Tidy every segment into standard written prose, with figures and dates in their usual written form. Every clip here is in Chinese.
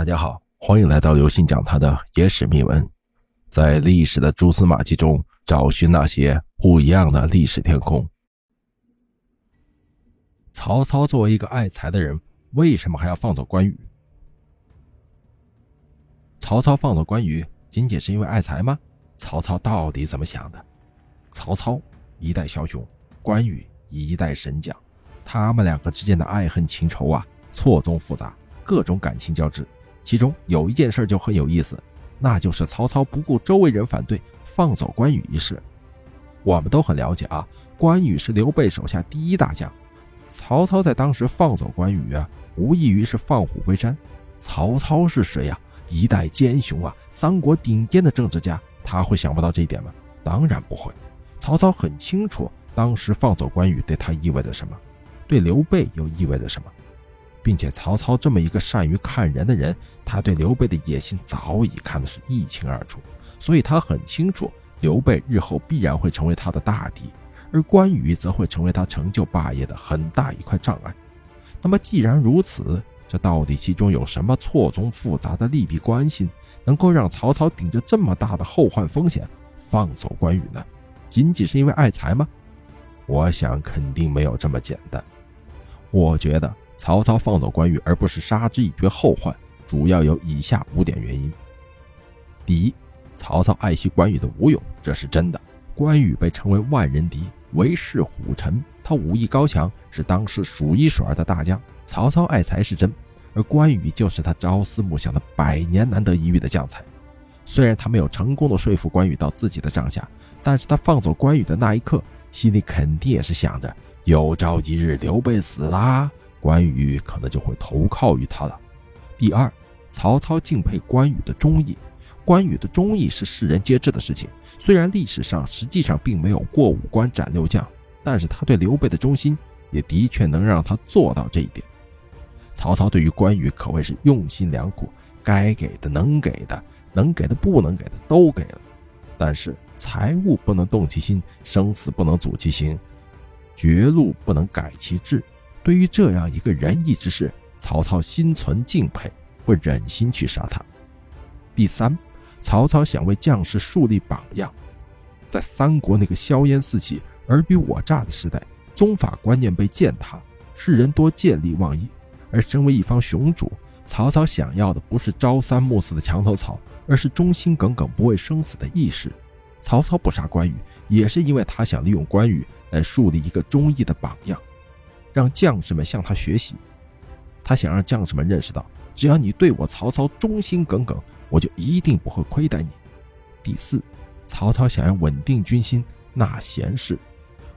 大家好，欢迎来到刘信讲他的野史秘闻，在历史的蛛丝马迹中找寻那些不一样的历史天空。曹操作为一个爱才的人，为什么还要放走关羽？曹操放走关羽仅仅是因为爱才吗？曹操到底怎么想的？曹操一代枭雄，关羽一代神将，他们两个之间的爱恨情仇啊，错综复杂，各种感情交织。其中有一件事就很有意思，那就是曹操不顾周围人反对，放走关羽一事。我们都很了解啊，关羽是刘备手下第一大将，曹操在当时放走关羽啊，无异于是放虎归山。曹操是谁啊？一代奸雄啊，三国顶尖的政治家，他会想不到这一点吗？当然不会。曹操很清楚当时放走关羽对他意味着什么，对刘备又意味着什么，并且曹操这么一个善于看人的人，他对刘备的野心早已看得是一清二楚，所以他很清楚刘备日后必然会成为他的大敌，而关羽则会成为他成就霸业的很大一块障碍。那么既然如此，这到底其中有什么错综复杂的利弊关系，能够让曹操顶着这么大的后患风险放走关羽呢？仅仅是因为爱才吗？我想肯定没有这么简单。我觉得曹操放走关羽而不是杀之以绝后患，主要有以下5点原因。第一，曹操爱惜关羽的武勇，这是真的。关羽被称为万人敌，为世虎臣，他武艺高强，是当时数一数二的大将。曹操爱才是真，而关羽就是他朝思暮想的100年难得一遇的将才。虽然他没有成功的说服关羽到自己的帐下，但是他放走关羽的那一刻，心里肯定也是想着，有朝一日刘备死啦，关羽可能就会投靠于他了。第二，曹操敬佩关羽的忠义。关羽的忠义是世人皆知的事情，虽然历史上实际上并没有过5关斩6将，但是他对刘备的忠心也的确能让他做到这一点。曹操对于关羽可谓是用心良苦，该给的能给的，能给的不能给的都给了。但是财物不能动其心，生死不能阻其行，绝路不能改其志。对于这样一个仁义之士，曹操心存敬佩，会忍心去杀他。第三，曹操想为将士树立榜样。在三国那个硝烟四起、尔虞我诈的时代，宗法观念被践踏，世人多见利忘义。而身为一方雄主，曹操想要的不是朝三暮四的墙头草，而是忠心耿耿、不畏生死的义士。曹操不杀关羽，也是因为他想利用关羽来树立一个忠义的榜样，让将士们向他学习。他想让将士们认识到，只要你对我曹操忠心耿耿，我就一定不会亏待你。第四，曹操想要稳定军心，纳贤士。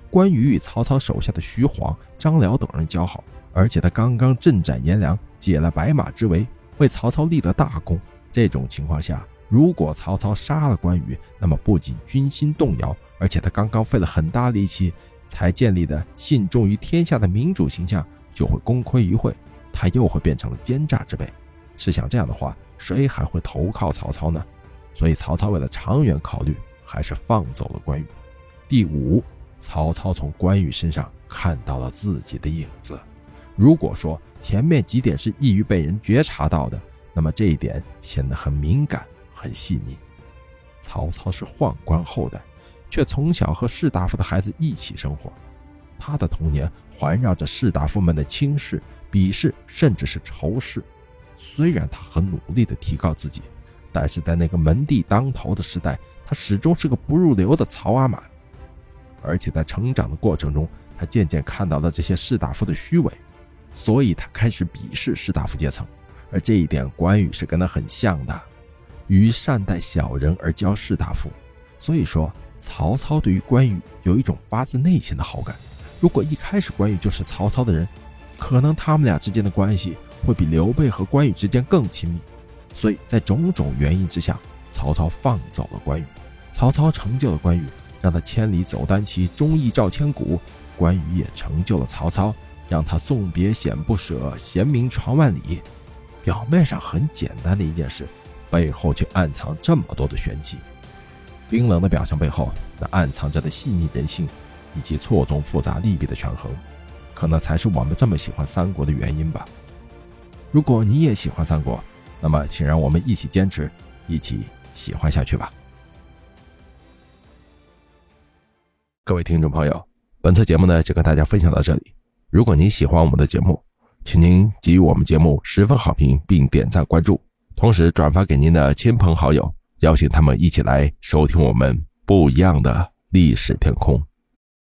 关羽与曹操手下的徐晃、张辽等人交好，而且他刚刚镇斩颜良，解了白马之围，为曹操立了大功。这种情况下，如果曹操杀了关羽，那么不仅军心动摇，而且他刚刚费了很大力气才建立的信重于天下的民主形象就会功亏一篑，他又会变成了奸诈之辈。试想这样的话，谁还会投靠曹操呢？所以曹操为了长远考虑，还是放走了关羽。第五，曹操从关羽身上看到了自己的影子。如果说前面几点是易于被人觉察到的，那么这一点显得很敏感、很细腻。曹操是宦官后代，却从小和士大夫的孩子一起生活，他的童年环绕着士大夫们的轻视、鄙视，甚至是仇视。虽然他很努力地提高自己，但是在那个门第当头的时代，他始终是个不入流的曹阿玛。而且在成长的过程中，他渐渐看到了这些士大夫的虚伪，所以他开始鄙视士大夫阶层。而这一点关羽是跟他很像的，于善待小人而教士大夫。所以说曹操对于关羽有一种发自内心的好感，如果一开始关羽就是曹操的人，可能他们俩之间的关系会比刘备和关羽之间更亲密。所以在种种原因之下，曹操放走了关羽。曹操成就了关羽，让他千里走单骑，忠义照千古。关羽也成就了曹操，让他送别显不舍，贤名传万里。表面上很简单的一件事，背后却暗藏这么多的玄机。冰冷的表象背后，那暗藏着的细腻人性，以及错综复杂利弊的权衡，可能才是我们这么喜欢三国的原因吧。如果你也喜欢三国，那么请让我们一起坚持，一起喜欢下去吧。各位听众朋友，本次节目呢就跟大家分享到这里。如果您喜欢我们的节目，请您给予我们节目10分好评并点赞关注，同时转发给您的亲朋好友，邀请他们一起来收听我们不一样的历史天空。